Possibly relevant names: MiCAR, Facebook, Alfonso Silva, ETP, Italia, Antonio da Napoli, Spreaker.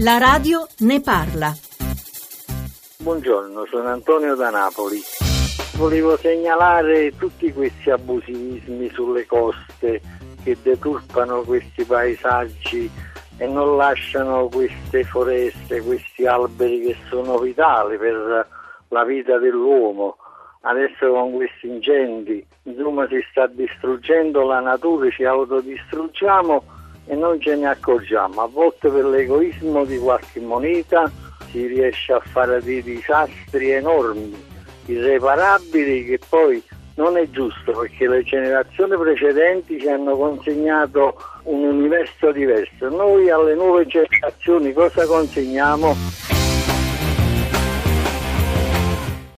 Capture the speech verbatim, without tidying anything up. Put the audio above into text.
La radio ne parla. Buongiorno, sono Antonio da Napoli. Volevo segnalare tutti questi abusivismi sulle coste che deturpano questi paesaggi e non lasciano queste foreste, questi alberi che sono vitali per la vita dell'uomo. Adesso con questi incendi, insomma, si sta distruggendo la natura, ci autodistruggiamo e non ce ne accorgiamo. A volte per l'egoismo di qualche moneta si riesce a fare dei disastri enormi, irreparabili, che poi non è giusto, perché le generazioni precedenti ci hanno consegnato un universo diverso. Noi alle nuove generazioni cosa consegniamo?